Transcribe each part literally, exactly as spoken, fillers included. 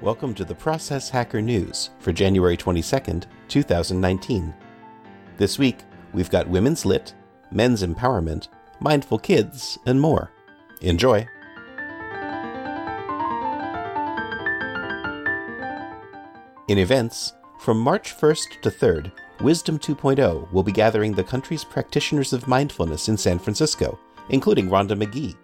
Welcome to the Process Hacker News for January twenty-second, two thousand nineteen. This week, we've got Women's Lit, Men's Empowerment, Mindful Kids, and more. Enjoy! In events, from March first to third, Wisdom two point oh will be gathering the country's practitioners of mindfulness in San Francisco, including Rhonda Magee.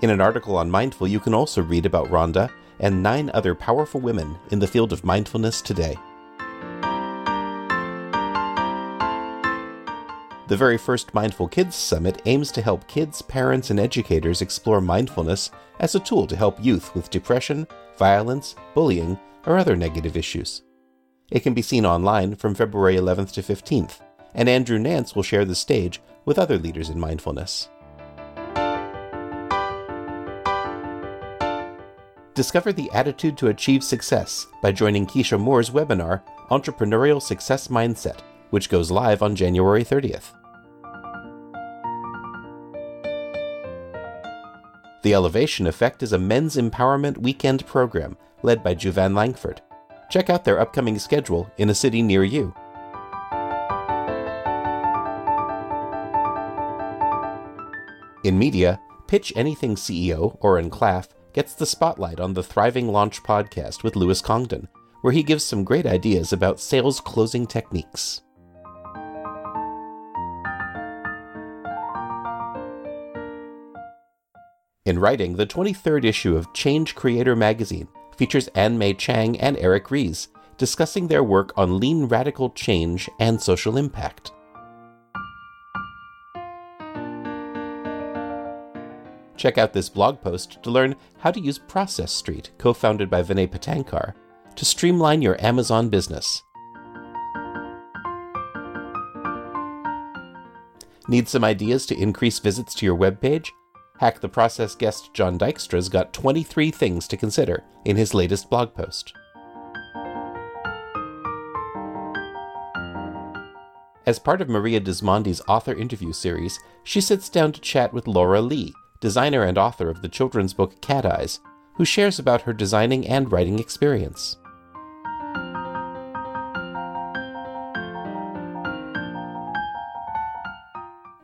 In an article on Mindful, you can also read about Rhonda and nine other powerful women in the field of mindfulness today. The very first Mindful Kids Summit aims to help kids, parents, and educators explore mindfulness as a tool to help youth with depression, violence, bullying, or other negative issues. It can be seen online from February eleventh to fifteenth, and Andrew Nance will share the stage with other leaders in mindfulness. Discover the attitude to achieve success by joining Keisha Moore's webinar, Entrepreneurial Success Mindset, which goes live on January thirtieth. The Elevation Effect is a men's empowerment weekend program led by Juvan Langford. Check out their upcoming schedule in a city near you. In media, Pitch Anything C E O, Oren Claff, gets the spotlight on the Thriving Launch podcast with Lewis Congdon, where he gives some great ideas about sales closing techniques. In writing, the twenty-third issue of Change Creator magazine features Anne Mae Chang and Eric Rees discussing their work on lean radical change and social impact. Check out this blog post to learn how to use Process Street, co-founded by Vinay Patankar, to streamline your Amazon business. Need some ideas to increase visits to your webpage? Hack the Process guest John Dykstra's got twenty-three things to consider in his latest blog post. As part of Maria Dismondi's author interview series, she sits down to chat with Laura Lee, designer and author of the children's book Cat Eyes, who shares about her designing and writing experience.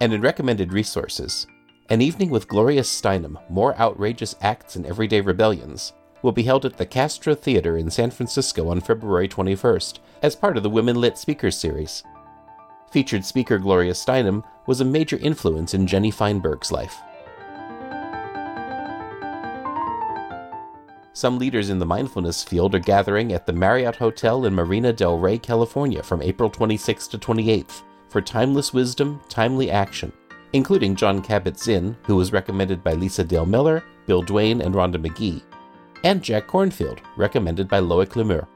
And in recommended resources, an evening with Gloria Steinem, More Outrageous Acts and Everyday Rebellions, will be held at the Castro Theater in San Francisco on February twenty-first as part of the Women Lit Speakers series. Featured speaker Gloria Steinem was a major influence in Jenny Feinberg's life. Some leaders in the mindfulness field are gathering at the Marriott Hotel in Marina del Rey, California from April twenty-sixth to twenty-eighth for Timeless Wisdom, Timely Action, including Jon Kabat-Zinn, who was recommended by Lisa Dale Miller, Bill Duane, and Rhonda Magee, and Jack Kornfield, recommended by Loic Lemur.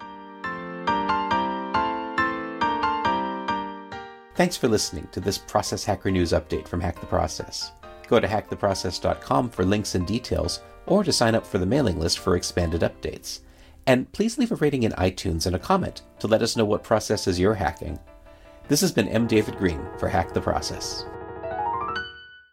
Thanks for listening to this Process Hacker News update from Hack the Process. Go to hack the process dot com for links and details, or to sign up for the mailing list for expanded updates. And please leave a rating in iTunes and a comment to let us know what processes you're hacking. This has been M. David Green for Hack the Process.